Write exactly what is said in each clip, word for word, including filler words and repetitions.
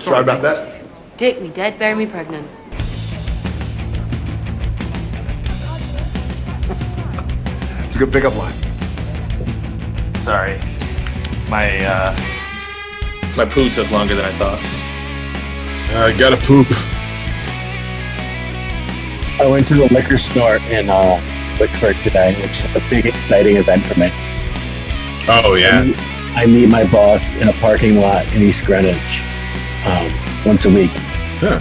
Sorry about that. Take me dead, bury me pregnant. It's a good pickup line. Sorry. My, uh... My poo took longer than I thought. I gotta poop. I went to the liquor store in, uh, Lickford today, which is a big, exciting event for me. Oh, yeah. I meet, I meet my boss in a parking lot in East Greenwich, um, once a week. Huh.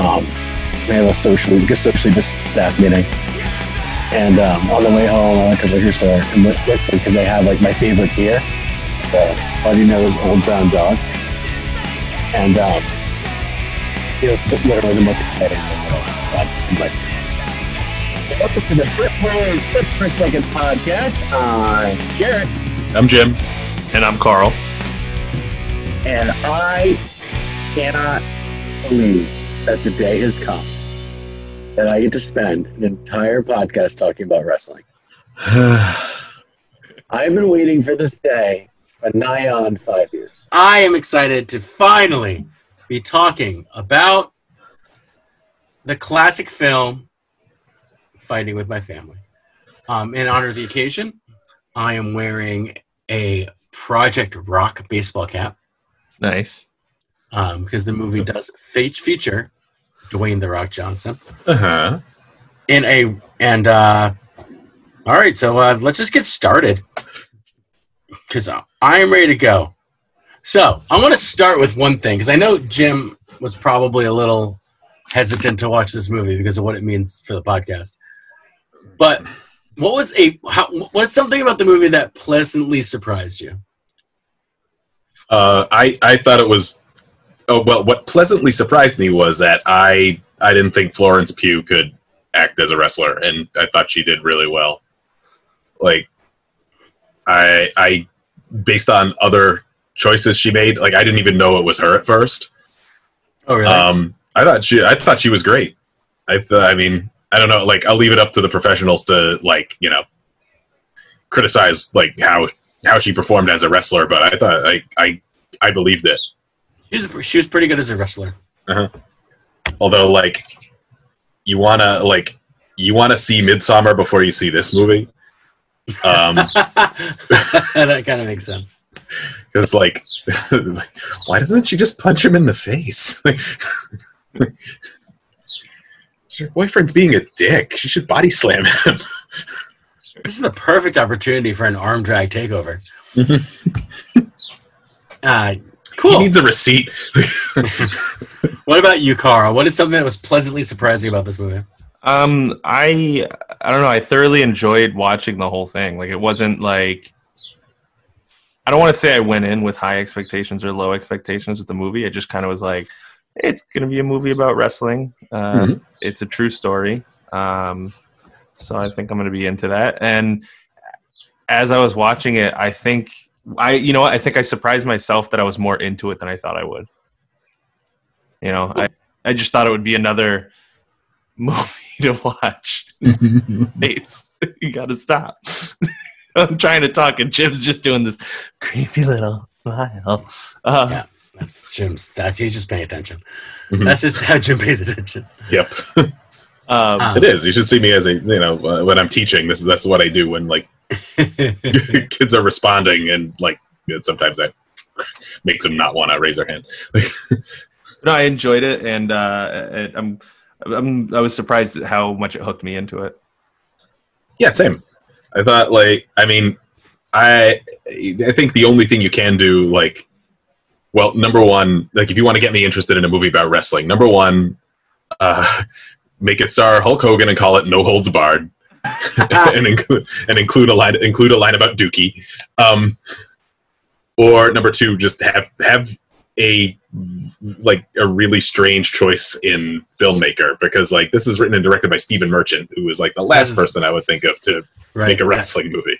Um, we have a social, we get socially distant staff meeting. And, um, on the way home, I went to the liquor store in Lickford because they have, like, my favorite beer. The Spuddy Nose Old Brown Dog. And, um, it was literally the most exciting thing ever. I'm like, welcome to the Brit Players Brit for a Second podcast. I'm Jared. I'm Jim. And I'm Carl. And I cannot believe that the day has come that I get to spend an entire podcast talking about wrestling. I've been waiting for this day for nigh on five years. I am excited to finally be talking about the classic film, Fighting With My Family. Um, in honor of the occasion, I am wearing a Project Rock baseball cap. Nice. Um, because the movie does fe- feature Dwayne The Rock Johnson. Uh-huh. In a, and, uh, all right, so uh, let's just get started. Because I am ready to go. So, I want to start with one thing, because I know Jim was probably a little hesitant to watch this movie because of what it means for the podcast. But what was a how, what's something about the movie that pleasantly surprised you? Uh, I I thought it was oh well. What pleasantly surprised me was that I I didn't think Florence Pugh could act as a wrestler, and I thought she did really well. Like I I based on other choices she made, like I didn't even know it was her at first. Oh really? Um, I thought she I thought she was great. I th- I mean. I don't know, like, I'll leave it up to the professionals to, like, you know, criticize, like, how how she performed as a wrestler, but I thought, I I, I believed it. She was, she was pretty good as a wrestler. Uh-huh. Although, like, you want to, like, you want to see Midsommar before you see this movie. Um, that kind of makes sense. Because, like, why doesn't she just punch him in the face? Her boyfriend's being a dick. She should body slam him. This is the perfect opportunity for an arm drag takeover. uh, cool. He needs a receipt. What about you, Carl? What is something that was pleasantly surprising about this movie? Um, I I don't know. I thoroughly enjoyed watching the whole thing. Like, it wasn't like... I don't want to say I went in with high expectations or low expectations with the movie. I just kind of was like... It's going to be a movie about wrestling. Um, mm-hmm. It's a true story. Um, so I think I'm going to be into that. And as I was watching it, I think I, you know, I think I surprised myself that I was more into it than I thought I would. You know, I, I just thought it would be another movie to watch. It's, you got to stop. I'm trying to talk and Jim's just doing this creepy little smile. Uh, yeah. That's Jim's. That's, he's just paying attention. Mm-hmm. That's just how Jim pays attention. Yep, um, um, it is. You should see me as a you know uh, when I'm teaching. This is that's what I do when like kids are responding and like sometimes that makes them not want to raise their hand. No, I enjoyed it, and uh, I'm, I'm I was surprised at how much it hooked me into it. Yeah, same. I thought like I mean, I I think the only thing you can do like. Well, number one, like if you want to get me interested in a movie about wrestling, number one, uh, make it star Hulk Hogan and call it No Holds Barred, and, include, and include a line include a line about Dookie, um, or number two, just have have a like a really strange choice in filmmaker because like this is written and directed by Stephen Merchant, who is like the last person I would think of to right, make a wrestling yeah. movie,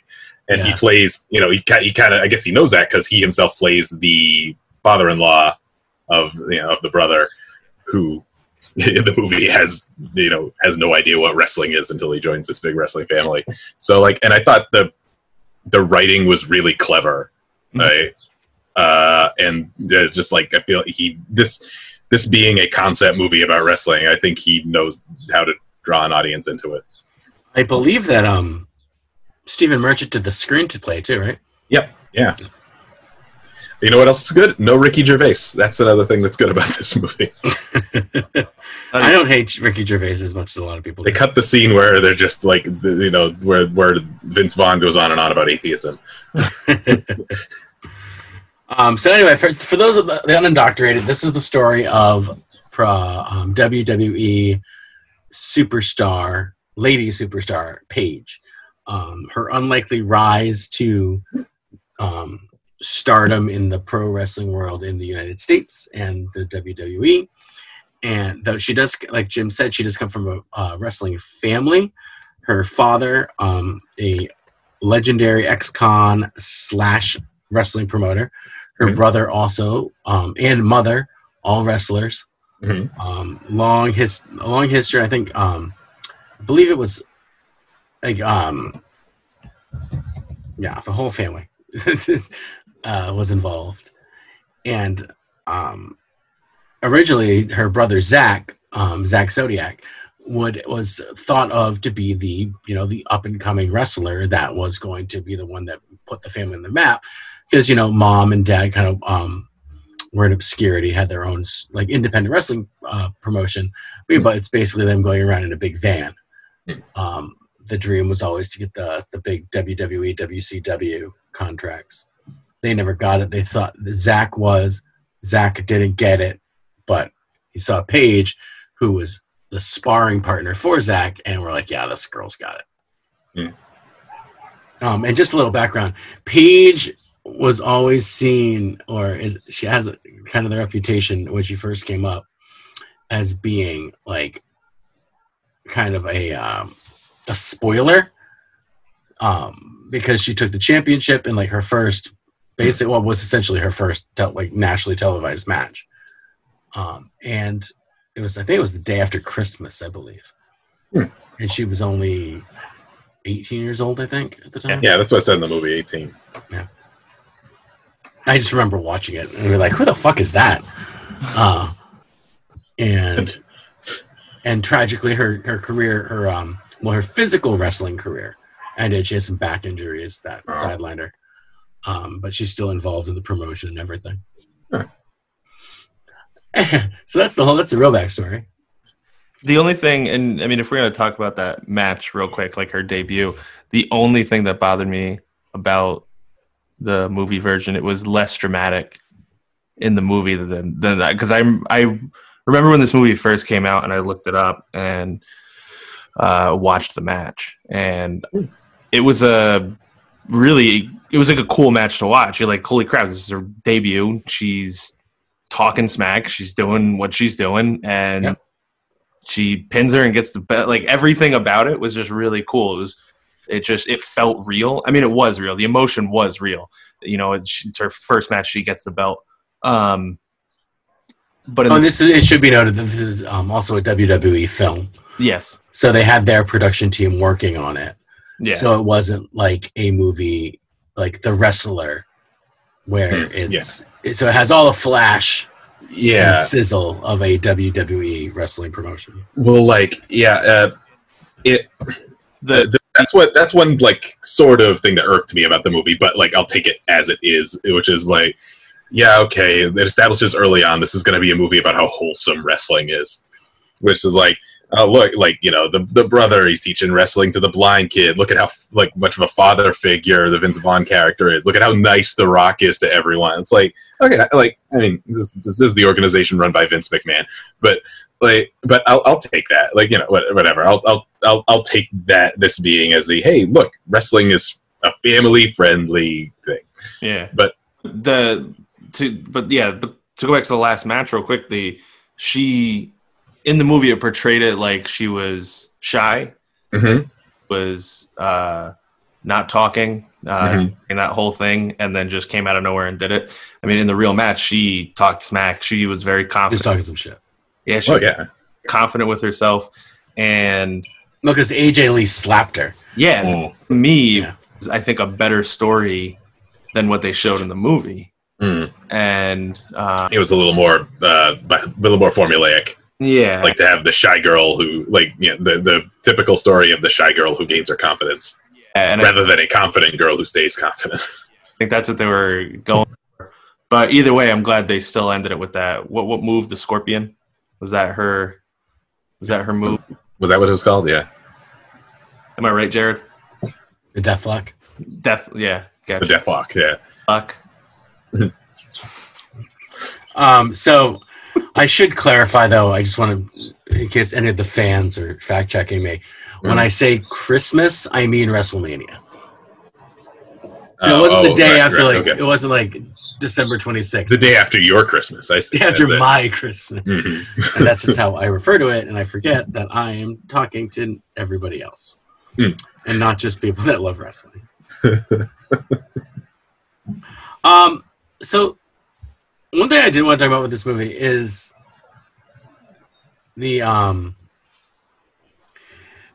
and yeah. he plays, you know, he he kind of I guess he knows that because he himself plays the father-in-law of you know, of the brother who in the movie has you know has no idea what wrestling is until he joins this big wrestling family. So like, and I thought the the writing was really clever. Mm-hmm. I Uh, and just like, I feel he, this, this being a concept movie about wrestling, I think he knows how to draw an audience into it. I believe that, um, Stephen Merchant did the screen to play too, right? Yep. Yeah. You know what else is good? No Ricky Gervais. That's another thing that's good about this movie. I don't hate Ricky Gervais as much as a lot of people do. They cut the scene where they're just like, you know, where where Vince Vaughn goes on and on about atheism. um, so anyway, for, for those of the, the unindoctrinated, this is the story of pro, um, W W E superstar, lady superstar, Paige. Um, her unlikely rise to... Um, stardom in the pro wrestling world in the United States and the W W E, and though she does, like Jim said, she does come from a uh, wrestling family. Her father, um, a legendary ex-con slash wrestling promoter. Her mm-hmm. brother also, um, and mother, all wrestlers. Mm-hmm. Um, long his long history. I think, um, I believe it was like, um, yeah, the whole family. Uh, was involved, and um, originally her brother Zach, um, Zach Zodiac, would was thought of to be the you know the up and coming wrestler that was going to be the one that put the family on the map, because you know mom and dad kind of um, were in obscurity, had their own like independent wrestling uh, promotion, mm-hmm. but it's basically them going around in a big van. Mm-hmm. Um, the dream was always to get the the big W W E, W C W contracts. They never got it. They thought Zach was, Zach didn't get it, but he saw Paige, who was the sparring partner for Zach, and we're like, yeah, this girl's got it. Mm. Um, and just a little background. Paige was always seen, or is she has a, kind of the reputation when she first came up as being like kind of a, um, a spoiler um, because she took the championship in like her first Basically, what well, was essentially her first tel- like nationally televised match, um, and it was I think it was the day after Christmas, I believe, hmm. and she was only eighteen years old, I think, at the time. Yeah, that's what I said in the movie, eighteen. Yeah, I just remember watching it and we were like, "Who the fuck is that?" Uh, and and tragically, her her career, her um, well, her physical wrestling career ended. She had some back injuries that oh. sidelined her. Um, but she's still involved in the promotion and everything. Huh. So that's the whole, that's the real backstory. The only thing, and I mean, if we're going to talk about that match real quick, like her debut, the only thing that bothered me about the movie version, it was less dramatic in the movie than, than that. Cause I, I remember when this movie first came out and I looked it up and uh, watched the match, and it was a really, it was like a cool match to watch. You're like, holy crap, this is her debut. She's talking smack. She's doing what she's doing. And yep. she pins her and gets the belt. Like everything about it was just really cool. It was, it just, it felt real. I mean, it was real. The emotion was real. You know, it's, it's her first match. She gets the belt. Um, but in oh, the- this is, it should be noted that this is um, also a W W E film. Yes. So they had their production team working on it. Yeah. So it wasn't like a movie, like The Wrestler, where mm, it's yeah. it, so it has all the flash yeah. and sizzle of a W W E wrestling promotion. Well, like yeah, uh, it the, the that's what that's one like sort of thing that irked me about the movie, but like I'll take it as it is, which is like yeah, okay, it establishes early on this is going to be a movie about how wholesome wrestling is, which is like. Oh, look, like, you know, the the brother, he's teaching wrestling to the blind kid. Look at how, like, much of a father figure the Vince Vaughn character is. Look at how nice The Rock is to everyone. It's like, okay, like, I mean, this this is the organization run by Vince McMahon. But, like, but I'll I'll take that. Like, you know, whatever. I'll I'll I'll, I'll take that, this being as the, hey, look, wrestling is a family-friendly thing. Yeah. But, the, to, but yeah, but to go back to the last match real quick, the, she... In the movie, it portrayed it like she was shy, mm-hmm. was uh, not talking, uh, mm-hmm. and that whole thing, and then just came out of nowhere and did it. I mean, in the real match, she talked smack. She was very confident. Just talking some shit. Yeah, she oh, was yeah. confident with herself. And no, because A J Lee slapped her. Yeah, mm. to me, yeah. I think a better story than what they showed in the movie. Mm. And uh, it was a little more, uh, a little more formulaic. Yeah, like to have the shy girl who, like, you know, the the typical story of the shy girl who gains her confidence, yeah, and rather I, than a confident girl who stays confident. I think that's what they were going for. But either way, I'm glad they still ended it with that. What what move? The Scorpion? Was that her? Was that her move? Was, was that what it was called? Yeah. Am I right, Jared? The Deathlock. Death. Yeah. Gotcha. The Deathlock. Yeah. Lock. um. So. I should clarify, though, I just want to, in case any of the fans are fact-checking me, when mm. I say Christmas, I mean WrestleMania. Uh, it wasn't oh, the day right, after, right, like, okay. It wasn't like December twenty-sixth. The day after your Christmas, I see. After that's my it. Christmas. Mm-hmm. And that's just how I refer to it, and I forget that I am talking to everybody else. Mm. And not just people that love wrestling. um. So... One thing I did want to talk about with this movie is the um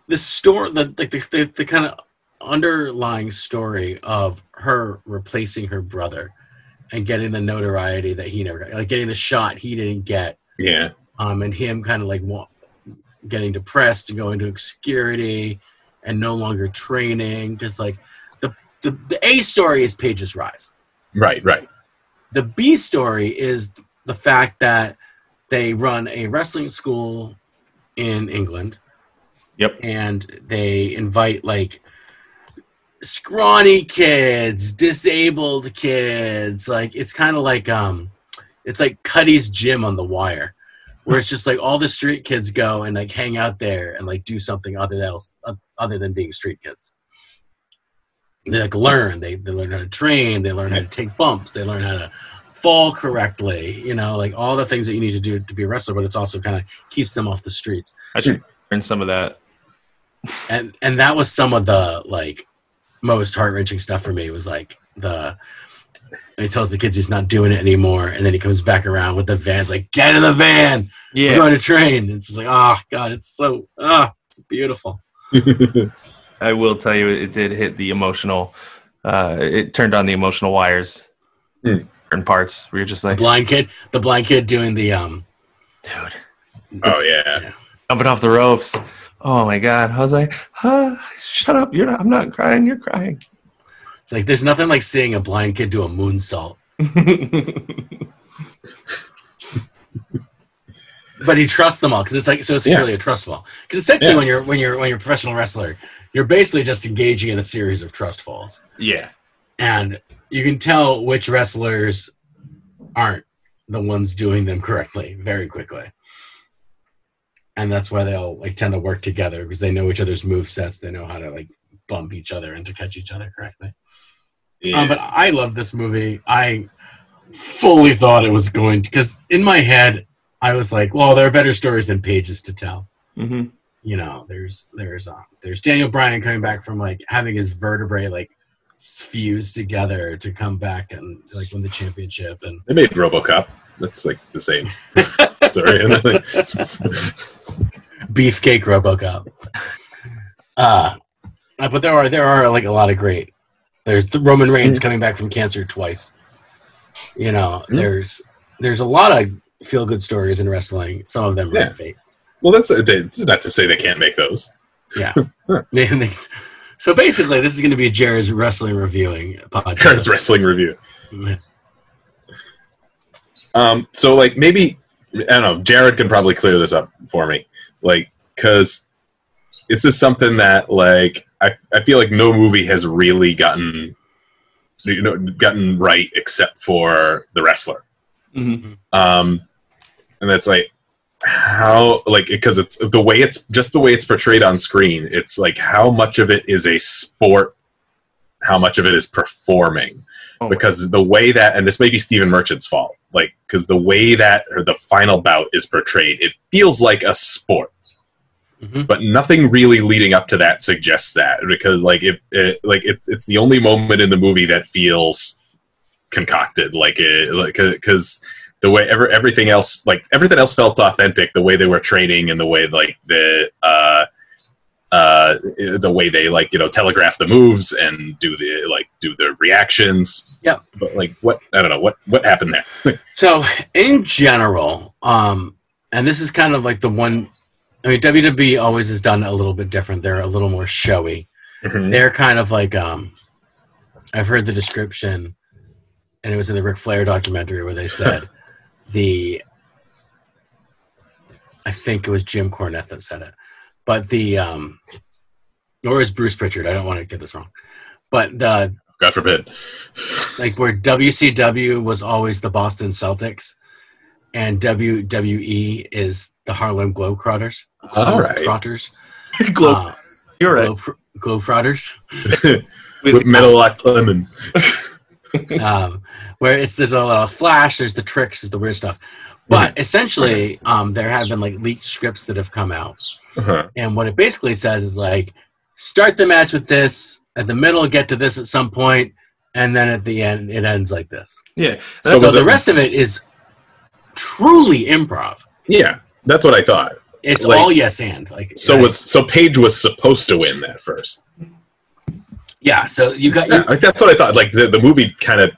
the story, the like the, the, the kind of underlying story of her replacing her brother and getting the notoriety that he never got, like getting the shot he didn't get. Yeah. Um, and him kind of like getting depressed and going to obscurity and no longer training. Just like the the, the A story is Paige's rise. Right. Right. The B story is the fact that they run a wrestling school in England. Yep. And they invite, like, scrawny kids, disabled kids. Like, it's kind of like, um, it's like Cuddy's Gym on The Wire, where it's just, like, all the street kids go and, like, hang out there and, like, do something other else, other than being street kids. They like learn. They they learn how to train. They learn how to take bumps. They learn how to fall correctly. You know, like all the things that you need to do to be a wrestler. But it's also kind of keeps them off the streets. I should learn some of that. And and that was some of the like most heart wrenching stuff for me. Was like the he tells the kids he's not doing it anymore, and then he comes back around with the van. It's like, get in the van. Yeah, we're going to train. And it's like, oh god, it's so ah, oh, it's beautiful. I will tell you, it did hit the emotional. Uh, it turned on the emotional wires mm. in parts. We were just like the blind kid, the blind kid doing the um, dude. The, oh yeah. yeah, jumping off the ropes. Oh my god! I was like, huh, shut up! You're not. I'm not crying. You're crying. It's like there's nothing like seeing a blind kid do a moonsault. But he trusts them all because it's like so. It's yeah. really a trust fall because essentially yeah. when you're when you're when you're a professional wrestler. You're basically just engaging in a series of trust falls. Yeah. And you can tell which wrestlers aren't the ones doing them correctly very quickly. And that's why they all like tend to work together because they know each other's movesets. They know how to like bump each other and to catch each other correctly. Yeah. Um, but I love this movie. I fully thought it was going to, because in my head, I was like, well, there are better stories than Paige's to tell. Mm-hmm. You know, there's there's uh, there's Daniel Bryan coming back from like having his vertebrae like fused together to come back and like win the championship. And they made RoboCop. That's like the same story. Beefcake RoboCop. Uh but there are there are like a lot of great. There's the Roman Reigns coming back from cancer twice. You know, mm-hmm. there's there's a lot of feel good stories in wrestling. Some of them yeah. are fake. Well, that's, that's not to say they can't make those. Yeah. So basically, this is going to be Jared's wrestling reviewing podcast. Jared's wrestling review. Um. So, like, maybe, I don't know, Jared can probably clear this up for me. Like, because it's just something that, like, I, I feel like no movie has really gotten, you know, gotten right except for The Wrestler. Mm-hmm. Um, and that's like, how like because it's the way it's just the way it's portrayed on screen, it's like how much of it is a sport, how much of it is performing. Oh, because the way that, and this may be Stephen Merchant's fault, like because the way that or the final bout is portrayed, it feels like a sport. Mm-hmm. But nothing really leading up to that suggests that, because like if it, like it's it's the only moment in the movie that feels concocted, like it like because the way ever everything else, like everything else, felt authentic. The way they were training and the way, like the uh, uh, uh, the way they like, you know, telegraph the moves and do the, like, do the reactions. Yeah. But like, what, I don't know what, what happened there. So in general, um, and this is kind of like the one, I mean, W W E always has done a little bit different. They're a little more showy. Mm-hmm. They're kind of like, um, I've heard the description, and it was in the Ric Flair documentary where they said the, I think it was Jim Cornette that said it, but the, um, or it was Bruce Pritchard. I don't want to get this wrong, but the, God forbid, like where W C W was always the Boston Celtics and W W E is the Harlem Globetrotters. All right. Trotters. Globe. Uh, You're right. Globe, Globetrotters. With Metal-like lemon. um, where it's there's a lot of flash, there's the tricks, there's the weird stuff. But mm-hmm. essentially, um, there have been like leaked scripts that have come out. Uh-huh. And what it basically says is like, start the match with this, at the middle, get to this at some point, and then at the end, it ends like this. Yeah. So, so the rest of it is truly improv. Yeah, that's what I thought. It's like, all yes and. Like So right? was so Paige was supposed to win that first. Yeah, so you got... Your- yeah, like that's what I thought. Like, the, the movie kind of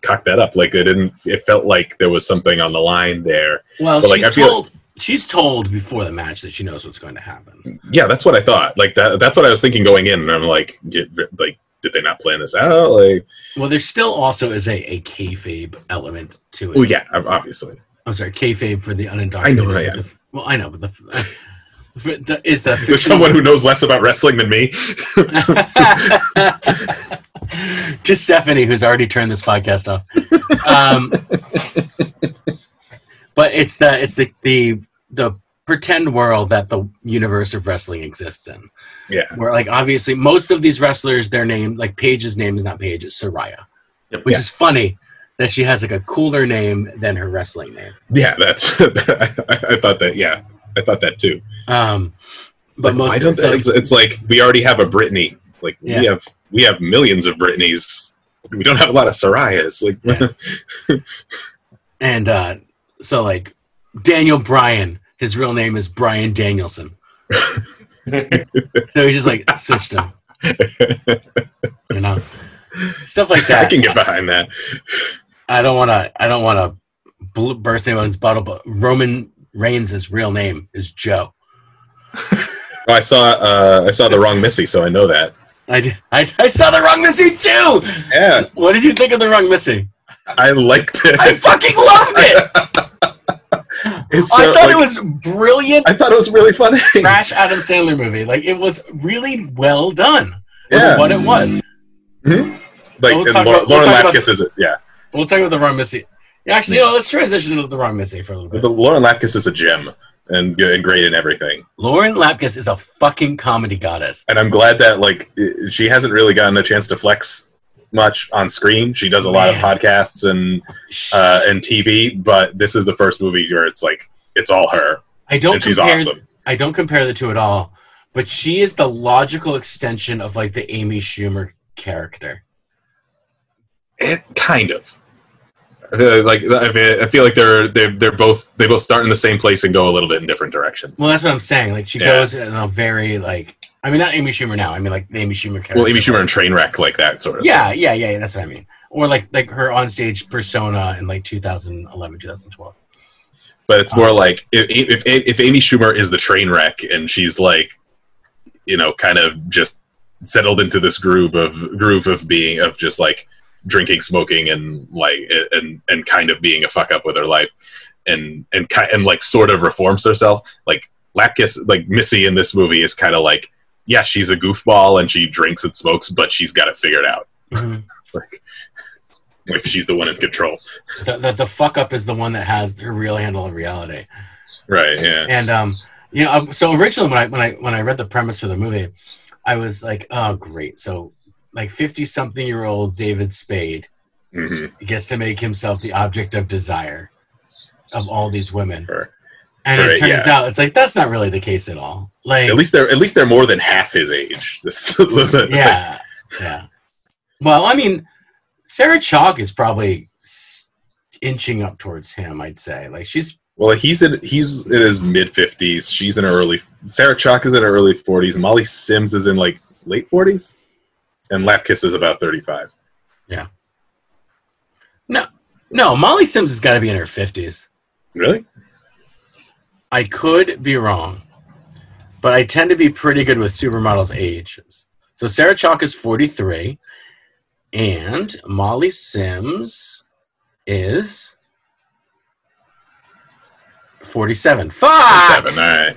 cocked that up. Like, they didn't... It felt like there was something on the line there. Well, but she's, like, I feel told, like, she's told before the match that she knows what's going to happen. Yeah, that's what I thought. Like, that, that's what I was thinking going in. And I'm like, did, like, did they not plan this out? Like, well, there still also is a, a kayfabe element to it. Oh, yeah, obviously. I'm sorry, kayfabe for the unindoctrinated. I know, yeah. the, Well, I know, but the... The, is the There's someone who knows less about wrestling than me. Just Stephanie, who's already turned this podcast off. Um, but it's the it's the, the the pretend world that the universe of wrestling exists in. Yeah. Where, like, obviously, most of these wrestlers, their name, like, Paige's name is not Paige, it's Soraya. Yep. Which yeah. is funny that she has, like, a cooler name than her wrestling name. Yeah, that's... I, I thought that, yeah. I thought that too. Um, but like, most I don't, it's, like, it's, it's like we already have a Britney. Like yeah. we have we have millions of Britneys. We don't have a lot of Sarayas. Like, yeah. and uh, so like Daniel Bryan, his real name is Bryan Danielson. So he just like switched him. You know, stuff like that. I can get behind that. I don't want to. I don't want to burst anyone's bottle, but Roman Reigns' real name is Joe. oh, I saw uh, I saw The Wrong Missy, so I know that. I, did, I I saw The Wrong Missy too. Yeah. What did you think of The Wrong Missy? I liked it. I fucking loved it. It's so, I thought like, it was brilliant. I thought it was really funny. Trash Adam Sandler movie. Like it was really well done. Yeah. What it was. Mm-hmm. Like so we'll and Lauren, we'll Lauren Lapkus is it? Yeah. We'll talk about The Wrong Missy. Actually, you know, let's transition to The Wrong Missy for a little bit. The Lauren Lapkus is a gem and, and great in everything. Lauren Lapkus is a fucking comedy goddess. And I'm glad that, like, she hasn't really gotten a chance to flex much on screen. She does a Man. lot of podcasts and uh, and T V, but this is the first movie where it's, like, it's all her. I don't and compare, she's awesome. I don't compare the two at all, but she is the logical extension of, like, the Amy Schumer character. It kind of. Like I mean, I feel like they're they they're both they both start in the same place and go a little bit in different directions. Well, that's what I'm saying. Like she yeah. goes in a very like I mean not Amy Schumer now. I mean like the Amy Schumer character. Well, Amy Schumer and Trainwreck like that sort of. Yeah, thing. yeah, yeah, yeah. That's what I mean. Or like like her onstage persona in like two thousand eleven, two thousand twelve. But it's more um, like if, if if Amy Schumer is the Trainwreck and she's like, you know, kind of just settled into this groove of groove of being of just like. drinking, smoking, and like, and and kind of being a fuck up with her life, and and and like sort of reforms herself. Like Lapkus, like Missy in this movie is kind of like, yeah, she's a goofball and she drinks and smokes, but she's got it figured out. Mm-hmm. like, like she's the one in control. The, the the fuck up is the one that has her real handle on reality. Right. Yeah. And um, you know, so originally when I when I when I read the premise for the movie, I was like, oh, great, so. Like fifty-something-year-old David Spade mm-hmm. gets to make himself the object of desire of all these women, sure. and right, it turns yeah. out it's like that's not really the case at all. Like at least they're at least they're more than half his age. yeah, yeah. Well, I mean, Sarah Chalke is probably inching up towards him. I'd say like she's Well, he's in he's in his mid fifties. She's in her early. Sarah Chalke is in her early forties. Molly Sims is in like late forties, and Lapkus is about thirty-five. Yeah. No, no, Molly Sims has got to be in her fifties. Really? I could be wrong, but I tend to be pretty good with supermodels' ages. So Sarah Chalke is forty-three, and Molly Sims is forty-seven. Fuck! forty-seven, all right.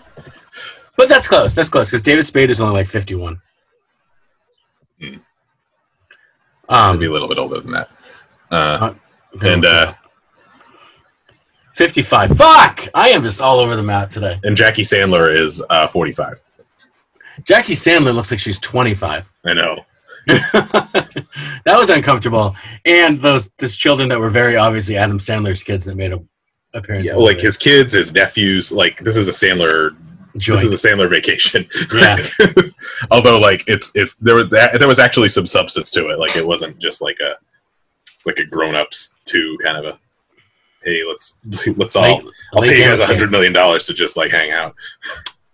But that's close. That's close, because David Spade is only like fifty-one. Hmm. Um, Maybe a little bit older than that. Uh, uh, and uh, fifty-five. Fuck! I am just all over the map today. And Jackie Sandler is uh, forty-five. Jackie Sandler looks like she's twenty-five. I know. That was uncomfortable. And those those children that were very obviously Adam Sandler's kids that made a appearance. Yeah, like his kids, his nephews. Like this is a Sandler. Joint. This is a Sandler vacation. Yeah. Although, like it's it there was there was actually some substance to it. Like it wasn't just like a like a grown ups two kind of a. Hey, let's let's all. Late, I'll late pay you guys a hundred million dollars to just like hang out.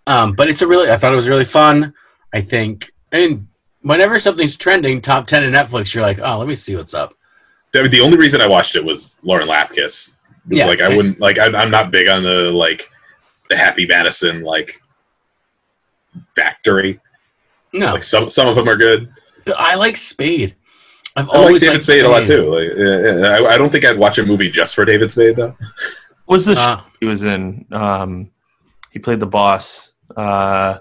Um, but it's a really, I thought it was really fun. I think, and whenever something's trending, top ten in Netflix, you're like, oh, let me see what's up. The, the only reason I watched it was Lauren Lapkus. Yeah, like I, I wouldn't like, I, I'm not big on the, like the Happy Madison, like factory. No, like some, some of them are good. But I like Spade. I've I always like David Spade, Spade a lot too. Like, uh, I, I don't think I'd watch a movie just for David Spade though. Was the uh, show he was in, um, he played the boss. Uh,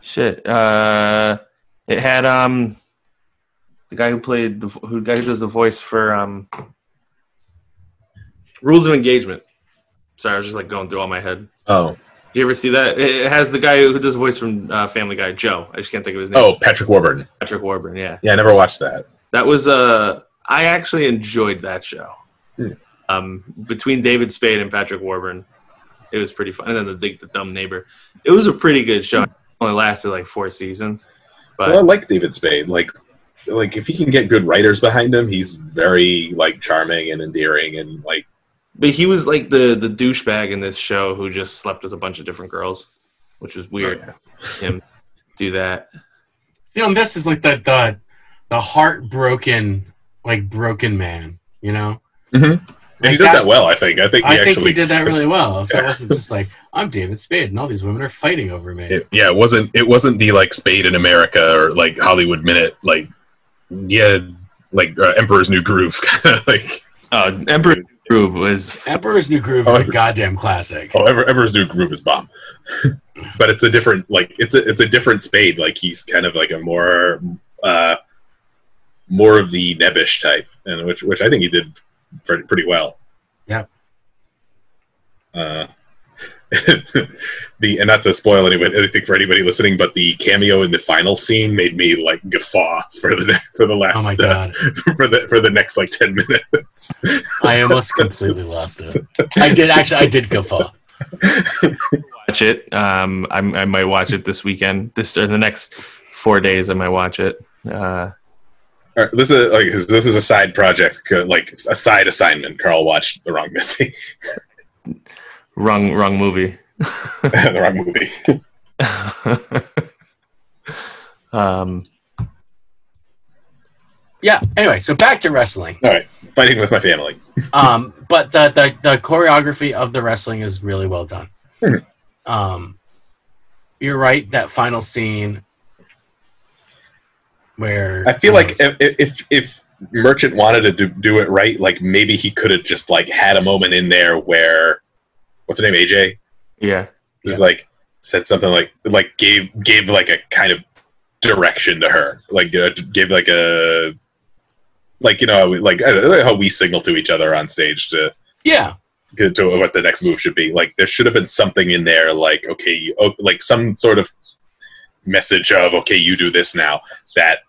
shit. Uh, it had um the guy who played the who guy who does the voice for um Rules of Engagement. Sorry, I was just like going through all my head. Oh, do you ever see that? It has the guy who does the voice from uh, Family Guy, Joe. I just can't think of his name. Oh, Patrick Warburton. Patrick Warburton. Yeah. Yeah, I never watched that. That was uh, I actually enjoyed that show. Hmm. Um, between David Spade and Patrick Warburton. It was pretty fun. And then the, the, the Dumb Neighbor. It was a pretty good show. It only lasted like four seasons. But well, I like David Spade. Like, like if he can get good writers behind him, he's very like charming and endearing and like. But he was like the the douchebag in this show who just slept with a bunch of different girls, which was weird. Oh, yeah. Him do that. You know, this is like the the, the heartbroken, like broken man. You know. Mm-hmm. And like he does that well, I think. I think he, I think he did that really well. So yeah. It wasn't just like, I'm David Spade, and all these women are fighting over me. It, yeah, it wasn't. It wasn't the like Spade in America or like Hollywood Minute, like yeah, like uh, Emperor's New Groove. Like uh, Emperor's New Groove was f- Emperor's New Groove is oh, a goddamn classic. Oh, Emperor's New Groove is bomb. But it's a different, like it's a it's a different Spade. Like he's kind of like a more uh, more of the nebbish type, and which which I think he did. Pretty well, yeah. Uh, the and not to spoil anybody, anything for anybody listening, but the cameo in the final scene made me like guffaw for the for the last oh my God. Uh, for the for the next like ten minutes. I almost completely lost it. I did actually. I did guffaw. Watch it. Um, I'm, I might watch it this weekend. This or the next four days, I might watch it. Uh, Right, this is like this is a side project, like a side assignment. Carl watched The Wrong Missy, wrong wrong movie, the wrong movie. um, yeah. Anyway, so back to wrestling. All right, fighting with my family. um, but the, the the choreography of the wrestling is really well done. Mm-hmm. Um, you're right. That final scene. Where I feel um, like if, if if Merchant wanted to do, do it right, like maybe he could have just like had a moment in there where what's her name, A J? Yeah, he was yeah. like said something like like gave gave like a kind of direction to her, like uh, gave like a like you know like I don't know how we signal to each other on stage to yeah to what the next move should be. Like there should have been something in there, like okay, like some sort of message of okay, you do this now. That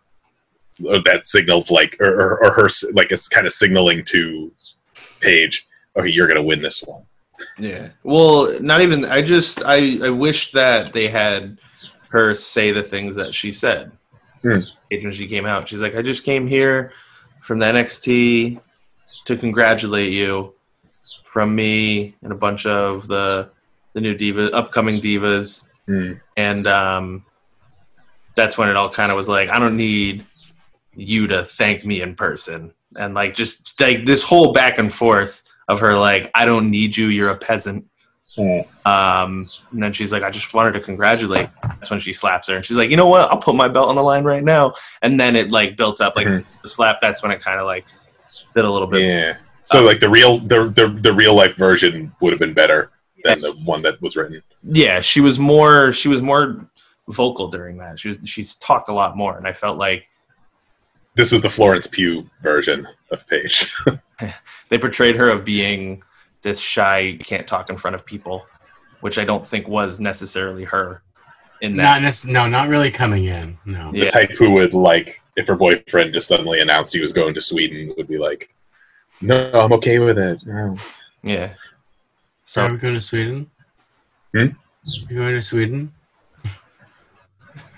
that signaled like or, or, or her like it's kind of signaling to Paige, okay, you're gonna win this one. Yeah. Well, not even. I just I I wish that they had her say the things that she said hmm. when she came out. She's like, I just came here from the N X T to congratulate you From Me and a bunch of the the new divas, upcoming divas. Mm. And um, that's when it all kind of was like, I don't need you to thank me in person. And like, just like this whole back and forth of her, like, I don't need you. You're a peasant. Mm. Um, and then she's like, I just wanted to congratulate. That's when she slaps her. And she's like, you know what? I'll put my belt on the line right now. And then it like built up like mm-hmm. the slap. That's when it kind of like did a little bit. Yeah. So um, like the real, the, the, the real life version would have been better than the one that was written. Yeah, she was more she was more vocal during that. She was, she's talked a lot more, and I felt like this is the Florence Pugh version of Paige. They portrayed her of being this shy, can't talk in front of people, which I don't think was necessarily her in that. Not nec- no, not really coming in. No, yeah. The type who would like if her boyfriend just suddenly announced he was going to Sweden would be like, "No, I'm okay with it." No. Yeah. So are we going to Sweden? Hmm? Are we going to Sweden? going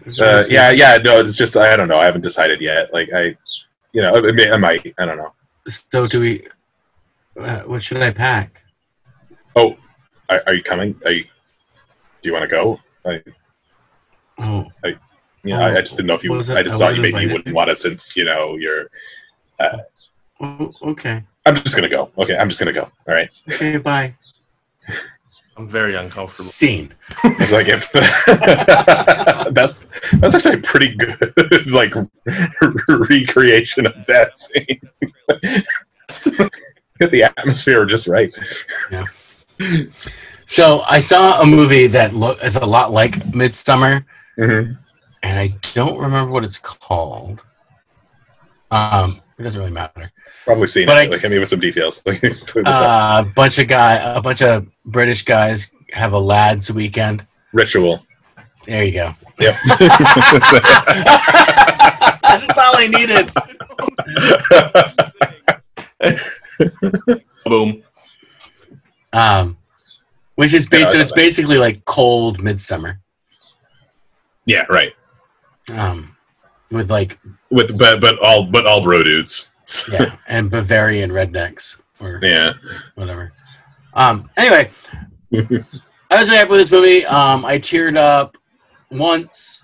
uh, to Sweden? Yeah, yeah. No, it's just I don't know. I haven't decided yet. Like I, you know, I, may, I might. I don't know. So do we? Uh, what should I pack? Oh, are, are you coming? Are you, do you want to go? I, oh, I, yeah. Oh, I, I just didn't know if you. I just I thought you maybe invited. You wouldn't want it since you know you're. Uh, oh, okay. I'm just gonna go. Okay, I'm just gonna go. All right. Okay. Bye. I'm very uncomfortable. Scene. It's like if the, that's that's actually a pretty good like recreation of that scene. Get the atmosphere just right. Yeah. So I saw a movie that look is a lot like Midsommar, mm-hmm. and I don't remember what it's called. Um. It doesn't really matter. Probably seen but it. I, like, I mean, with some details. uh, a bunch of guy, a bunch of British guys have a lads weekend. Ritual. There you go. Yep. That's all I needed. Boom. Um, which is based, yeah, so it's like, basically like cold Midsommar. Yeah. Right. Um, with like. With but but all but all bro dudes. Yeah, and Bavarian rednecks or yeah, whatever. Um. Anyway, I was very happy with this movie. Um. I teared up once.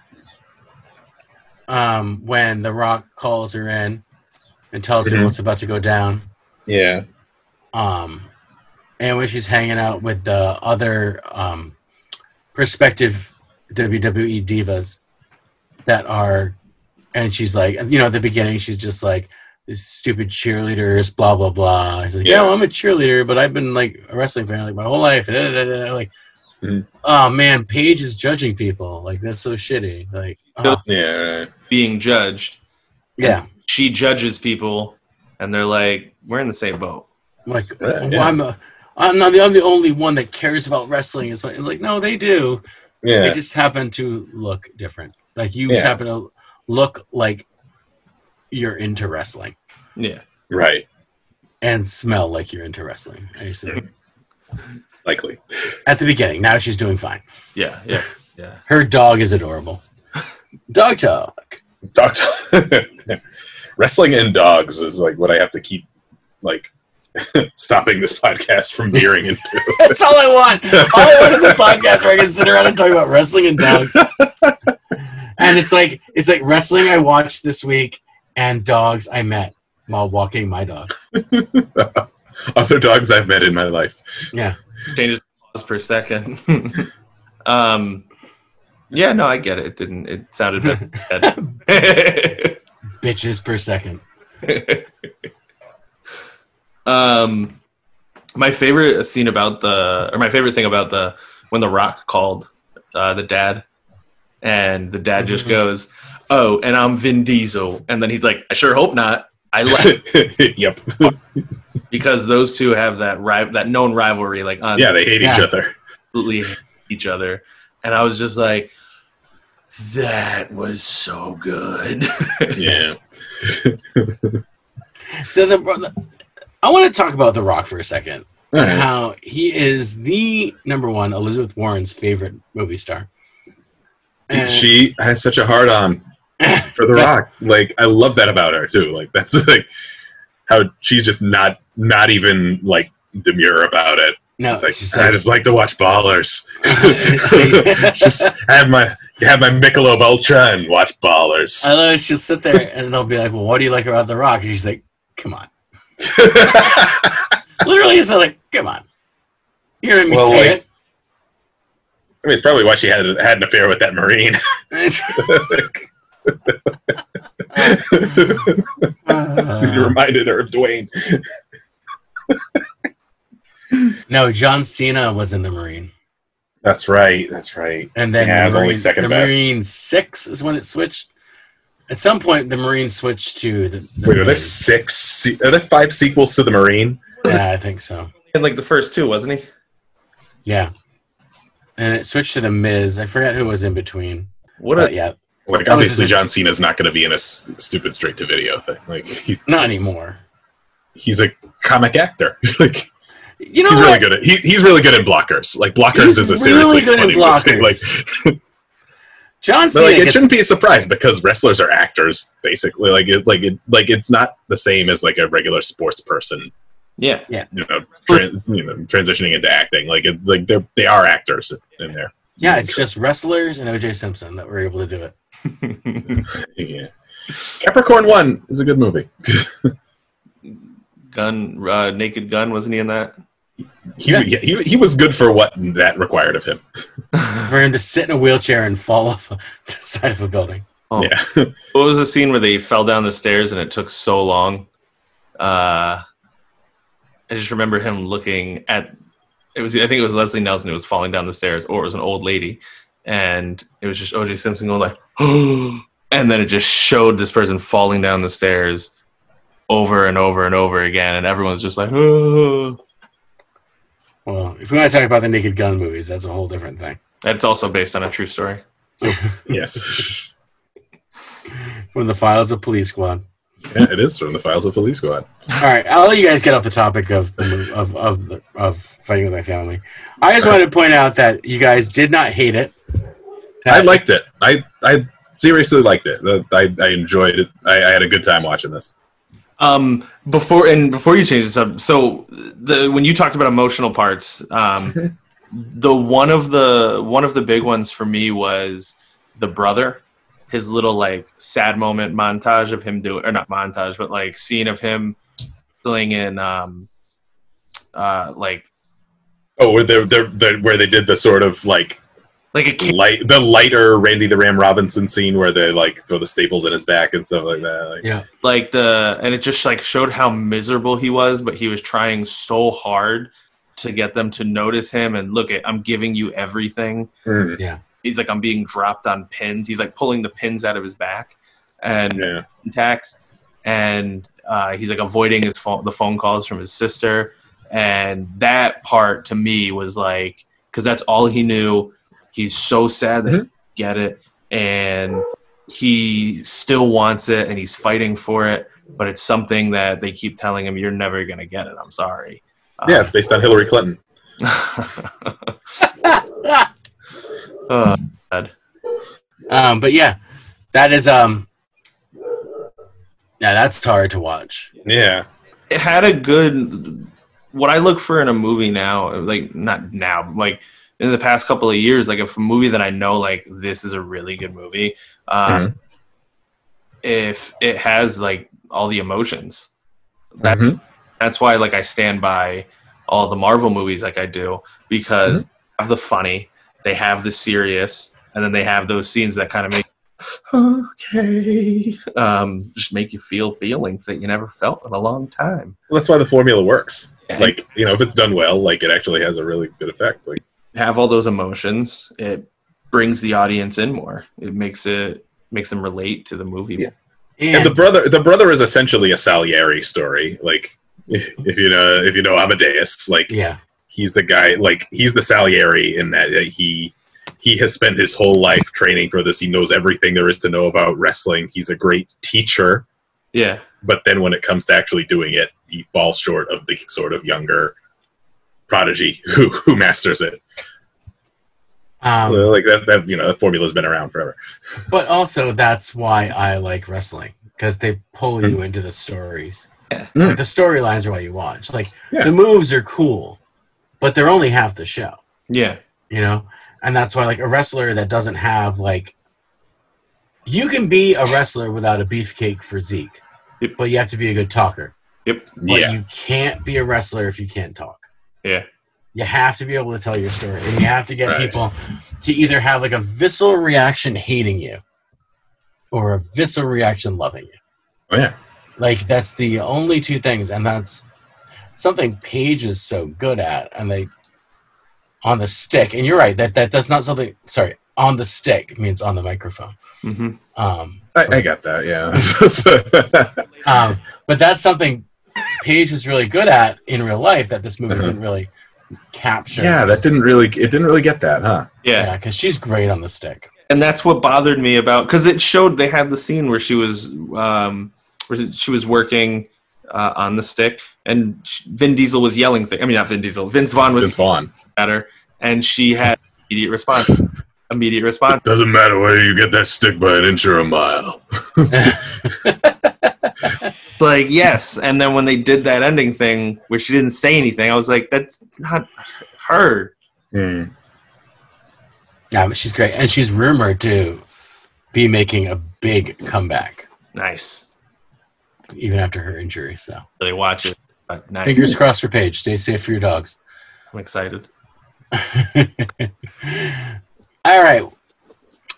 Um. When The Rock calls her in and tells mm-hmm. her what's about to go down. Yeah. Um. And when she's hanging out with the other um, prospective W W E divas that are. And she's like, you know, at the beginning, she's just like, these stupid cheerleaders, blah, blah, blah. She's like, yeah, well, I'm a cheerleader, but I've been, like, a wrestling fan like my whole life. Da, da, da, da. Like, mm-hmm. oh, man, Paige is judging people. Like, that's so shitty. Like, uh. Yeah, right. Being judged. Yeah. She judges people, and they're like, we're in the same boat. Like, right, well, yeah. I'm, a, I'm, not the, I'm the only one that cares about wrestling. It's like, no, they do. Yeah. They just happen to look different. Like, you yeah. happen to... look like you're into wrestling. Yeah. Right. And smell like you're into wrestling. I assume. Likely. At the beginning. Now she's doing fine. Yeah. Yeah. Yeah. Her dog is adorable. Dog talk. Dog talk. Wrestling and dogs is like what I have to keep like stopping this podcast from veering into. That's all I want. All I want is a podcast where I can sit around and talk about wrestling and dogs. And it's like it's like wrestling I watched this week and dogs I met while walking my dog. Other dogs I've met in my life. Yeah. Changes per second. um, yeah, no, I get it. It didn't. It sounded bad. Bitches per second. um, my favorite scene about the, or my favorite thing about the when The Rock called uh, the dad. And the dad just goes, oh, and I'm Vin Diesel. And then he's like, I sure hope not. I left. Yep. Because those two have that ri- that known rivalry. Like, on yeah, they hate yeah. each other. Absolutely hate each other. And I was just like, that was so good. Yeah. So the I want to talk about The Rock for a second. Right. And how he is the, number one, Elizabeth Warren's favorite movie star. And she has such a hard-on for The Rock. Like, I love that about her, too. Like, that's, like, how she's just not not even, like, demure about it. No, it's like, she's I like, just like to watch Ballers. Just have my have my Michelob Ultra and watch Ballers. I know, she'll sit there and they'll be like, well, what do you like about The Rock? And she's like, come on. Literally, it's like, come on. You're hearing me well, say like, it. I mean, it's probably why she had had an affair with that Marine. uh, you reminded her of Dwayne. No, John Cena was in The Marine. That's right. That's right. And then yeah, the, Marine, second the Marine six is when it switched. At some point, The Marine switched to the. the Wait, are there six? Are there five sequels to The Marine? Yeah, I think so. And like the first two, wasn't he? Yeah. And it switched to The Miz. I forget who was in between. What? A, yeah. Like obviously, John Cena's not going to be in a s- stupid straight-to-video thing. Like he's not anymore. He's a comic actor. Like you know, he's what? really good at he, he's really good at Blockers. Like Blockers he's is a seriously really good funny Blockers. Like John Cena. Like, it gets... shouldn't be a surprise because wrestlers are actors, basically. Like it, like it, like it's not the same as like a regular sports person. Yeah, yeah. You know, tra- you know, transitioning into acting, like it, like they they are actors in there. Yeah, it's just wrestlers and O J. Simpson that were able to do it. Yeah. Capricorn One is a good movie. Gun, uh, Naked Gun, wasn't he in that? He, yeah. he he was good for what that required of him. For him to sit in a wheelchair and fall off the side of a building. Oh. Yeah. What was the scene where they fell down the stairs and it took so long? Uh, I just remember him looking at. It was I think it was Leslie Nelson who was falling down the stairs, or it was an old lady, and it was just O J. Simpson going like, oh, and then it just showed this person falling down the stairs over and over and over again, and everyone's just like, oh. Well, if we want to talk about the Naked Gun movies, that's a whole different thing. That's also based on a true story. So, yes. From the files of Police Squad. Yeah, it is from the files of Police Squad. All right, I'll let you guys get off the topic of the, of of the, of fighting with my family. I just wanted to point out that you guys did not hate it. That I liked it. I I seriously liked it. I, I enjoyed it. I, I had a good time watching this. Um, before and before you change this up, so the when you talked about emotional parts, um, the one of the one of the big ones for me was the brother. His little like sad moment montage of him doing, or not montage, but like scene of him filling in, um, uh, like oh, where they they where they did the sort of like like a kid. light the lighter Randy the Ram Robinson scene where they like throw the staples in his back and stuff like that. Like, yeah, like the and it just like showed how miserable he was, but he was trying so hard to get them to notice him and look at I'm giving you everything. Mm. Yeah. He's like, I'm being dropped on pins. He's like pulling the pins out of his back and yeah. contacts. And uh, he's like avoiding his phone, the phone calls from his sister. And that part to me was like, because that's all he knew. He's so sad that mm-hmm. he didn't get it. And he still wants it and he's fighting for it. But it's something that they keep telling him, you're never going to get it. I'm sorry. Yeah, um, it's based on Hillary Clinton. Oh, God. Um, but yeah, that is um, yeah, that's hard to watch. Yeah, it had a good. What I look for in a movie now, like not now, but like in the past couple of years, like if a movie that I know, like this is a really good movie. Um, mm-hmm. If it has like all the emotions, that mm-hmm. that's why like I stand by all the Marvel movies, like I do, because mm-hmm. of the funny. They have the serious, and then they have those scenes that kind of make okay, um, just make you feel feelings that you never felt in a long time. Well, that's why the formula works. Yeah. Like you know, if it's done well, like it actually has a really good effect. Like have all those emotions, it brings the audience in more. It makes it makes them relate to the movie. Yeah. And, and the brother, the brother is essentially a Salieri story. Like if you know, if you know Amadeus, like yeah. He's the guy, like, he's the Salieri in that he he has spent his whole life training for this. He knows everything there is to know about wrestling. He's a great teacher. Yeah. But then when it comes to actually doing it, he falls short of the sort of younger prodigy who, who masters it. Um, like, that, that, you know, that formula's been around forever. But also, that's why I like wrestling, because they pull you into the stories. Yeah. Mm. Like the storylines are what you watch. Like yeah. the moves are cool, but they're only half the show. Yeah. You know? And that's why like a wrestler that doesn't have like you can be a wrestler without a beefcake physique. Yep. But you have to be a good talker. Yep. But yeah. you can't be a wrestler if you can't talk. Yeah. You have to be able to tell your story, and you have to get right. people to either have like a visceral reaction hating you or a visceral reaction loving you. Oh, yeah. Like, that's the only two things, and that's something Paige is so good at, and they, on the stick, and you're right, that, that that's not something, sorry, on the stick means on the microphone. Mm-hmm. Um, I, I got that, yeah. um, but that's something Paige was really good at in real life that this movie uh-huh. didn't really... capture. Yeah, that didn't really it didn't really get that, huh? Yeah, because yeah, she's great on the stick, and that's what bothered me about because it showed they had the scene where she was um where she was working uh, on the stick, and Vin Diesel was yelling things. I mean, not Vin Diesel. Vince Vaughn was Vince Vaughn at her, and she had immediate response. Immediate response. It doesn't matter whether you get that stick by an inch or a mile. Like, yes, and then when they did that ending thing where she didn't say anything, I was like, that's not her. Mm. Yeah, but she's great, and she's rumored to be making a big comeback. Nice. Even after her injury, so. Really watch it. Nice. Fingers crossed for Paige. Stay safe for your dogs. I'm excited. All right.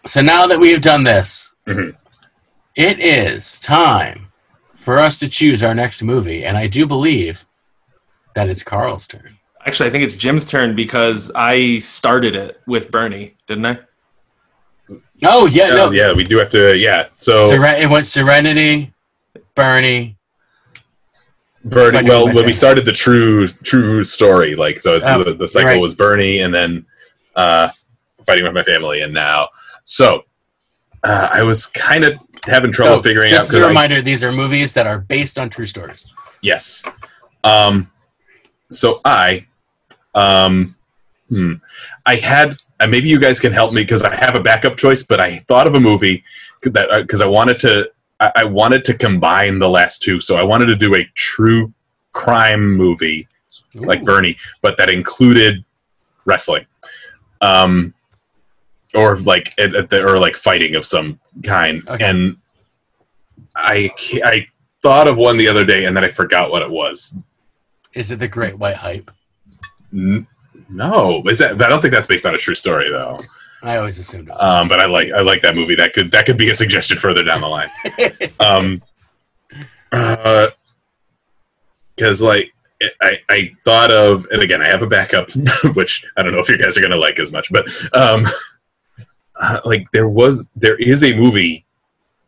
So now that we have done this, mm-hmm. it is time for us to choose our next movie, and I do believe that it's Carl's turn. Actually, I think it's Jim's turn because I started it with Bernie, didn't I? Oh, yeah, no. Um, yeah, we do have to, yeah. So Seren- It went Serenity, Bernie. Bernie, well, when we started the true true story, like, so oh, the, the cycle right. was Bernie, and then uh, Fighting With My Family, and now. So, uh, I was kind of having trouble so, figuring just out. Just a reminder, I, these are movies that are based on true stories. Yes. Um, so I, um, hmm, I had, uh, maybe you guys can help me because I have a backup choice, but I thought of a movie that, because uh, I wanted to, I, I wanted to combine the last two. So I wanted to do a true crime movie Ooh. like Bernie, but that included wrestling. Um, Or like at the, or like fighting of some kind, okay. and I I thought of one the other day, and then I forgot what it was. Is it the Great White Hype? N- no, is that? I don't think that's based on a true story, though. I always assumed. Um, but I like I like that movie. That could that could be a suggestion further down the line. um, because uh, like. I, I thought of, and again I have a backup, which I don't know if you guys are gonna like as much, but um, uh, like there was there is a movie,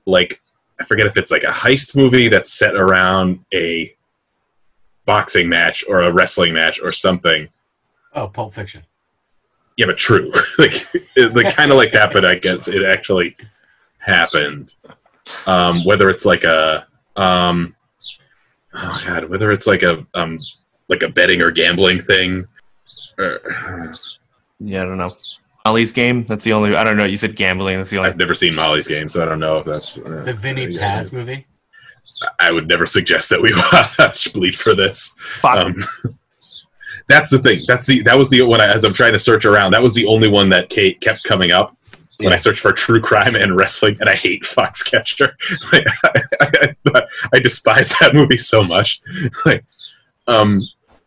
like I forget if it's like a heist movie that's set around a boxing match or a wrestling match or something. Oh, Pulp Fiction. Yeah, but true, like it, like kind of like that, but I guess it actually happened. Um, whether it's like a um. Oh God! Whether it's like a um, like a betting or gambling thing, or... yeah, I don't know. Molly's Game. That's the only. I don't know. You said gambling. That's the only. I've never seen Molly's Game, so I don't know if that's uh, the Vinny uh, Paz yeah. movie. I would never suggest that we watch Bleed for this. Fuck. Um, that's the thing. That's the that was the one. I, as I'm trying to search around, that was the only one that Kate kept coming up when I searched for true crime and wrestling, and I hate Foxcatcher. Like, I, I, I despise that movie so much. Like, um,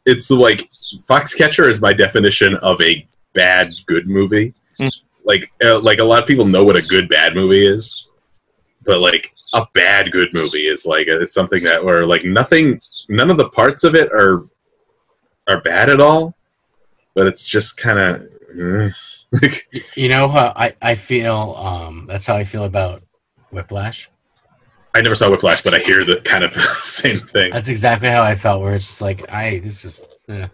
it's like Foxcatcher is my definition of a bad good movie. Mm. Like, uh, like a lot of people know what a good bad movie is, but like a bad good movie is like it's something that where like nothing, none of the parts of it are are bad at all, but it's just kind of. Mm. You know, uh, I, I feel um, that's how I feel about Whiplash. I never saw Whiplash, but I hear the kind of same thing. That's exactly how I felt, where it's just like, I this is eh.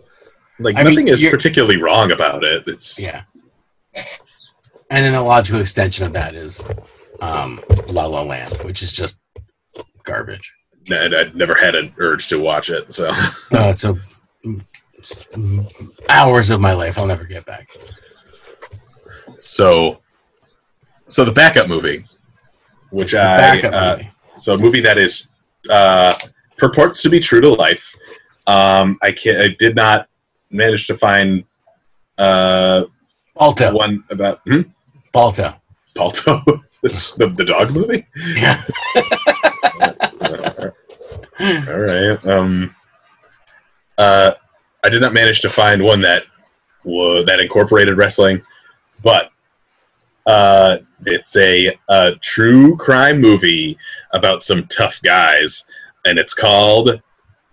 like I nothing mean, is particularly wrong about it. It's yeah. And then a logical extension of that is um, La La Land, which is just garbage. And I'd never had an urge to watch it, so no, it's a, hours of my life I'll never get back. So, so the backup movie, which I, backup uh, movie. so a movie that is, uh, purports to be true to life. Um, I can't, I did not manage to find uh, Balto. One about hmm? Balto. Balto, the, the dog movie. Yeah. All right. Um, uh, I did not manage to find one that w- that incorporated wrestling, but uh, it's a, a true crime movie about some tough guys, and it's called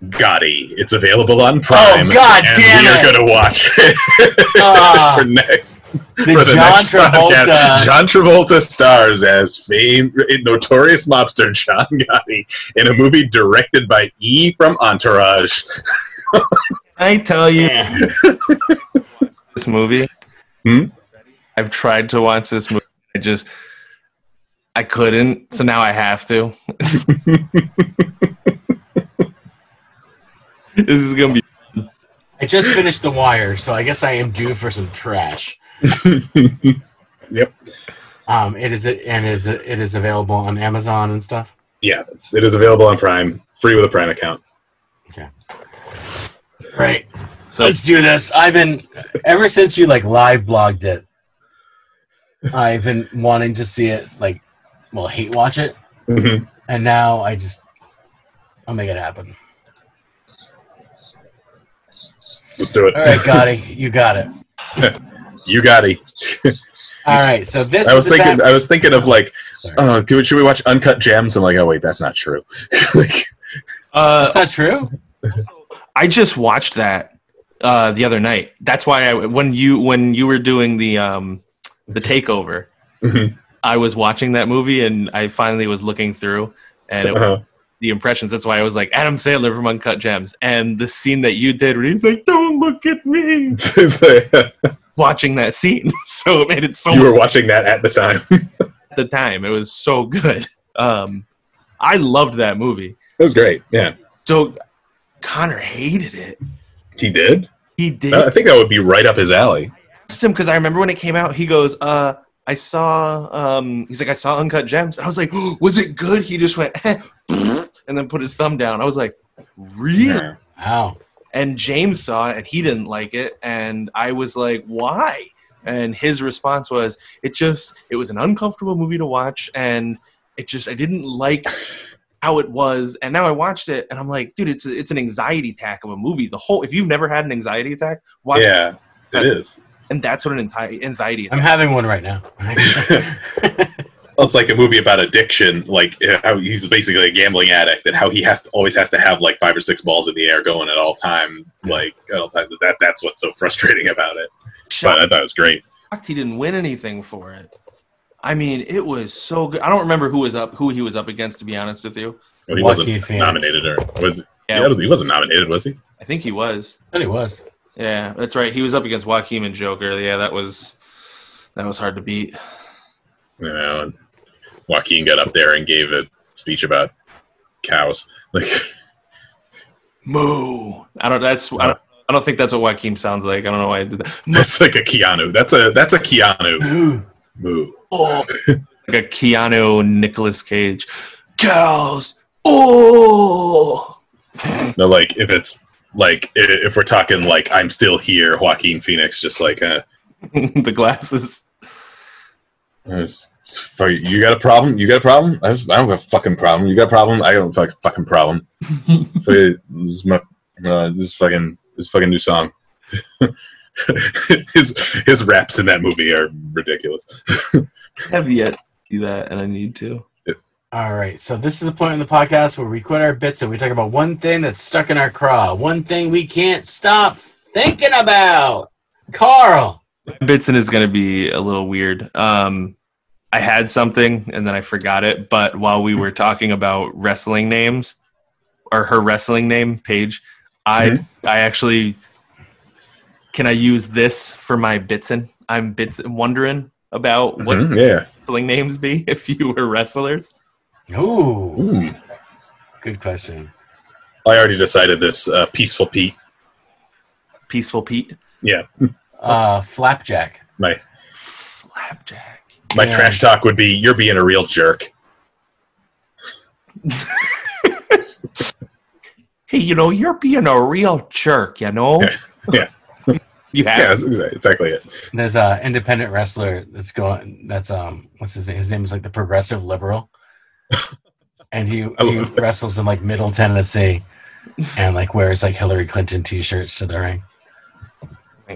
Gotti. It's available on Prime. Oh, God damn it! We are going to watch it uh, for next. The, for the John next Travolta. Podcast. John Travolta stars as famed, notorious mobster John Gotti in a movie directed by E from Entourage. I tell you, this movie. Hmm? I've tried to watch this movie. I just, I couldn't. So now I have to. This is gonna be. I just finished The Wire, so I guess I am due for some trash. Yep. Um, it is it and is it is available on Amazon and stuff. Yeah, it is available on Prime, free with a Prime account. Okay. Right. So let's do this. I've been ever since you like live blogged it. I've been wanting to see it, like, well, hate watch it, mm-hmm. and now I just I'll make it happen. Let's do it. All right, Gotti, you got it. You Gotti. All right, so this. I was this thinking. Happened. I was thinking of like, oh, uh, should we watch Uncut Gems? I'm like, oh wait, that's not true. Like, uh, that's not true. I just watched that uh, the other night. That's why I when you when you were doing the um, the takeover, mm-hmm. I was watching that movie and I finally was looking through and it. Uh-huh. The impressions. That's why I was like Adam Sandler from Uncut Gems, and the scene that you did, where he's like, "Don't look at me." Watching that scene, so it made it so. You were watching that at the time. At the time, it was so good. Um, I loved that movie. It was great. Yeah. So, Connor hated it. He did. He did. I think that would be right up his alley. I asked him because I remember when it came out. He goes, "Uh." I saw, um, he's like, I saw Uncut Gems. And I was like, oh, was it good? He just went, eh, and then put his thumb down. I was like, really? Wow. And James saw it, and he didn't like it. And I was like, why? And his response was, it just, it was an uncomfortable movie to watch. And it just, I didn't like how it was. And now I watched it, and I'm like, dude, it's a, it's an anxiety attack of a movie. The whole, if you've never had an anxiety attack, watch yeah, it. it is. And that's what an anti- anxiety is. I'm having one right now. Well, it's like a movie about addiction, like how he's basically a gambling addict and how he has to, always has to have like five or six balls in the air going at all time. Like at all times. That, that's what's so frustrating about it. Shocked. But I thought it was great. He didn't win anything for it. I mean, it was so good. I don't remember who was up, who he was up against, to be honest with you. Well, he Joaquin wasn't Phoenix. Nominated, or was yeah. Yeah, he wasn't nominated, was he? I think he was. I think he was. Yeah, that's right. He was up against Joaquin and Joker. Yeah, that was that was hard to beat. You know, Joaquin got up there and gave a speech about cows. Like moo. I don't. That's. I don't, I don't think that's what Joaquin sounds like. I don't know why I did that. That's like a Keanu. That's a. That's a Keanu. Moo. Oh. Like a Keanu Nicolas Cage. Cows. Oh. No, like if it's. Like, if we're talking, like, I'm still here, Joaquin Phoenix, just like, uh... the glasses. Uh, you got a problem? You got a problem? I don't have a fucking problem. You got a problem? I don't have a fucking problem. This is my, uh, this is fucking, this fucking new song. his his raps in that movie are ridiculous. I have yet to see that, and I need to. All right, so this is the point in the podcast where we quit our bits and we talk about one thing that's stuck in our craw, one thing we can't stop thinking about. Carl. Bitsin is going to be a little weird. Um, I had something and then I forgot it, but while we were talking about wrestling names, or her wrestling name, Paige, I mm-hmm. I actually, can I use this for my Bitsin? I'm Bitsin wondering about what mm-hmm, yeah. wrestling names be if you were wrestlers. Ooh. Ooh, good question. I already decided this. Uh, Peaceful Pete. Peaceful Pete. Yeah. Uh, Flapjack. My Flapjack. My yeah. trash talk would be, "You're being a real jerk." hey, you know, you're being a real jerk, you know? Yeah. Yeah, you have yeah that's exactly, exactly it. There's an independent wrestler that's going, that's, um, what's his name? His name is like the Progressive Liberal. And he, he wrestles in like Middle Tennessee and like wears like Hillary Clinton t-shirts to the ring.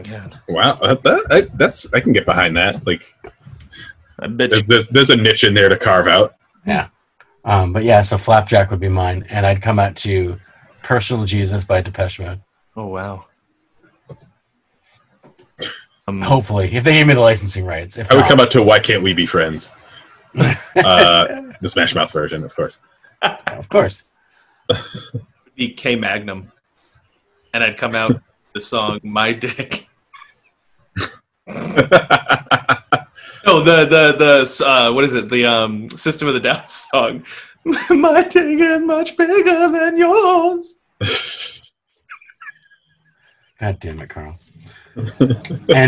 God. Wow, that, that, I, that's I can get behind that. Like, I bet there's, there's, there's a niche in there to carve out. Yeah, um, but yeah, so Flapjack would be mine, and I'd come out to "Personal Jesus" by Depeche Mode. Oh wow! Um, Hopefully, if they gave me the licensing rights, if I would not, come out to "Why Can't We Be Friends," uh, the Smash Mouth version, of course. Of course, it would be K Magnum, and I'd come out the song "My Dick." No, the the the uh, what is it? The um, System of the Down song. My thing is much bigger than yours. God damn it, Carl. And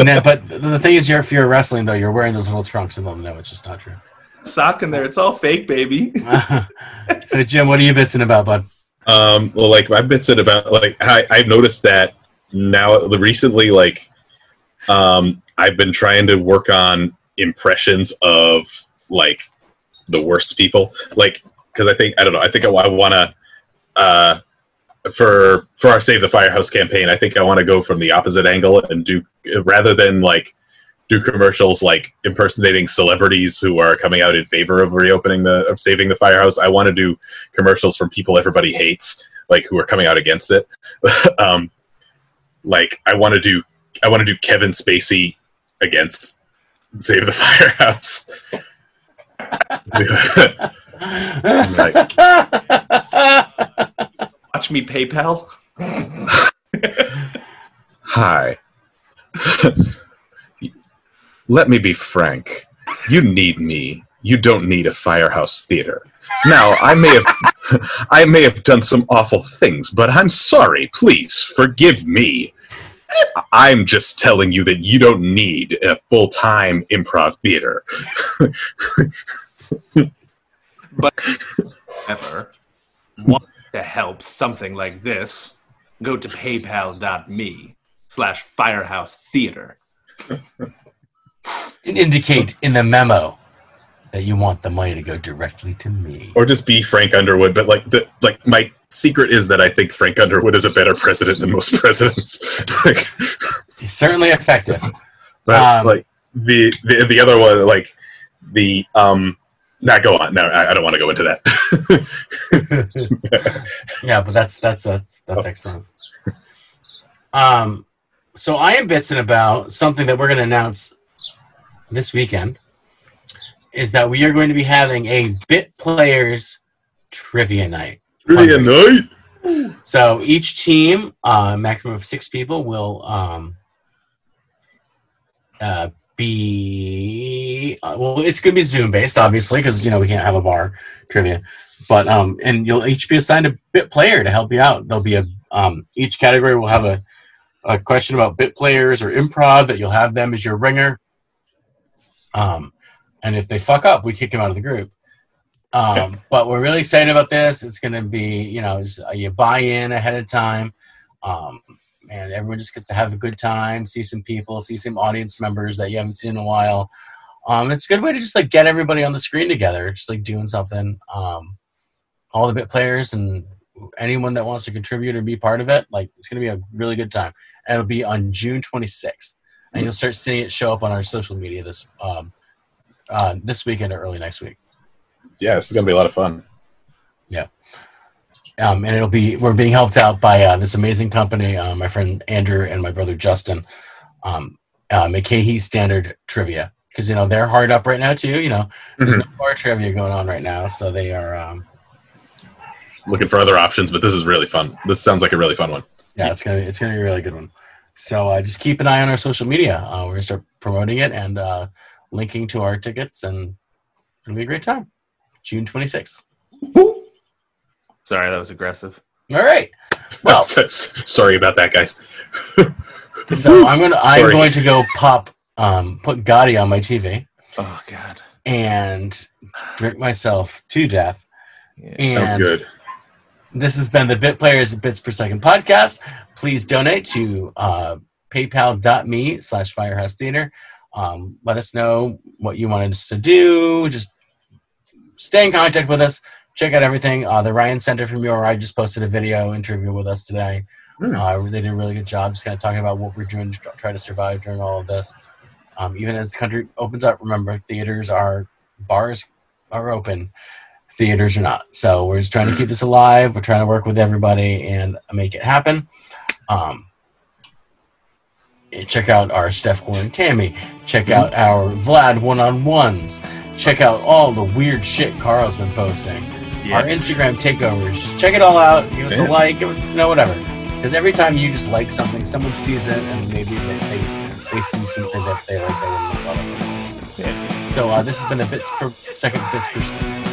then, but the thing is, you're, if you're wrestling though, you're wearing those little trunks, and they'll know it's just not true. Sock in there, it's all fake, baby. So, Jim, what are you bitsing about, bud? Um, well, like my bits it about like I I've noticed that now recently, like. Um, I've been trying to work on impressions of like the worst people, like because I think I don't know. I think I, I want to uh, for for our Save the Firehouse campaign. I think I want to go from the opposite angle and do rather than like do commercials like impersonating celebrities who are coming out in favor of reopening the of saving the firehouse. I want to do commercials from people everybody hates, like who are coming out against it. um, like I want to do. I want to do Kevin Spacey against Save the Firehouse. Like, watch me PayPal. Hi. Let me be frank. You need me. You don't need a firehouse theater. Now, I may have, I may have done some awful things, but I'm sorry. Please forgive me. I'm just telling you that you don't need a full-time improv theater. But if ever want to help something like this, go to paypal.me slash firehouse theater. And indicate in the memo that you want the money to go directly to me. Or just be Frank Underwood, but like the, like my secret is that I think Frank Underwood is a better president than most presidents. Like, he's certainly effective. But um, like the, the the other one, like the um nah, go on. No, I, I don't want to go into that. Yeah, but that's that's that's that's oh. excellent. Um so I am bitsing about something that we're gonna announce this weekend. Is that we are going to be having a Bit Players trivia night. Trivia night! So each team, uh, maximum of six people, will um, uh, be... Uh, well, it's going to be Zoom-based, obviously, because, you know, we can't have a bar trivia. But, um, and you'll each be assigned a Bit Player to help you out. There'll be a... Um, each category will have a, a question about Bit Players or improv that you'll have them as your ringer. Um... And if they fuck up, we kick them out of the group. Um, but we're really excited about this. It's going to be, you know, just, uh, you buy in ahead of time. Um, and everyone just gets to have a good time, see some people, see some audience members that you haven't seen in a while. Um, it's a good way to just, like, get everybody on the screen together, just, like, doing something. Um, all the Bit Players and anyone that wants to contribute or be part of it, like, it's going to be a really good time. And it'll be on June twenty-sixth. And you'll start seeing it show up on our social media this um Uh, this weekend or early next week. Yeah, this is going to be a lot of fun. Yeah. Um, and it'll be, we're being helped out by uh, this amazing company, uh, my friend Andrew and my brother Justin, um, uh, McKahee Standard Trivia. Because, you know, they're hard up right now, too. You know, there's mm-hmm. no bar trivia going on right now. So they are um, looking for other options, but this is really fun. This sounds like a really fun one. Yeah, it's going to it's gonna be a really good one. So uh, just keep an eye on our social media. Uh, we're going to start promoting it and, uh, linking to our tickets, and it'll be a great time. June twenty-sixth. Woo! Sorry, that was aggressive. All right. Well, sorry about that, guys. So I'm gonna sorry. I'm going to go pop um, put Gotti on my T V. Oh God! And drink myself to death. Yeah, and sounds good. This has been the Bit Players Bits Per Second podcast. Please donate to uh, paypal.me slash Firehouse Theater. Um, let us know what you wanted us to do. Just stay in contact with us. Check out everything. Uh, the Ryan Center from U R I just posted a video interview with us today. Mm. Uh, they did a really good job just kind of talking about what we're doing to try to survive during all of this. Um, even as the country opens up, remember, theaters are, bars are open. Theaters are not. So we're just trying to keep this alive. We're trying to work with everybody and make it happen. Um, check out our Steph Gore and Tammy. Check out our Vlad one-on-ones. Check out all the weird shit Carl's been posting. Yeah. Our Instagram takeovers. Just check it all out. Give us yeah. a like. Give us, you know, whatever. Because every time you just like something, someone sees it and maybe they, they, they see something that they like. They wouldn't have yeah. So uh, this has been a Bits Per Second Bits Per Second.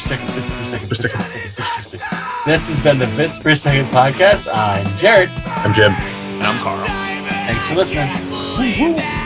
Second, bits per second, bits per second. This has been the Bits Per Second podcast. I'm Jared. I'm Jim. And I'm Carl. Thanks for listening. Woo-hoo.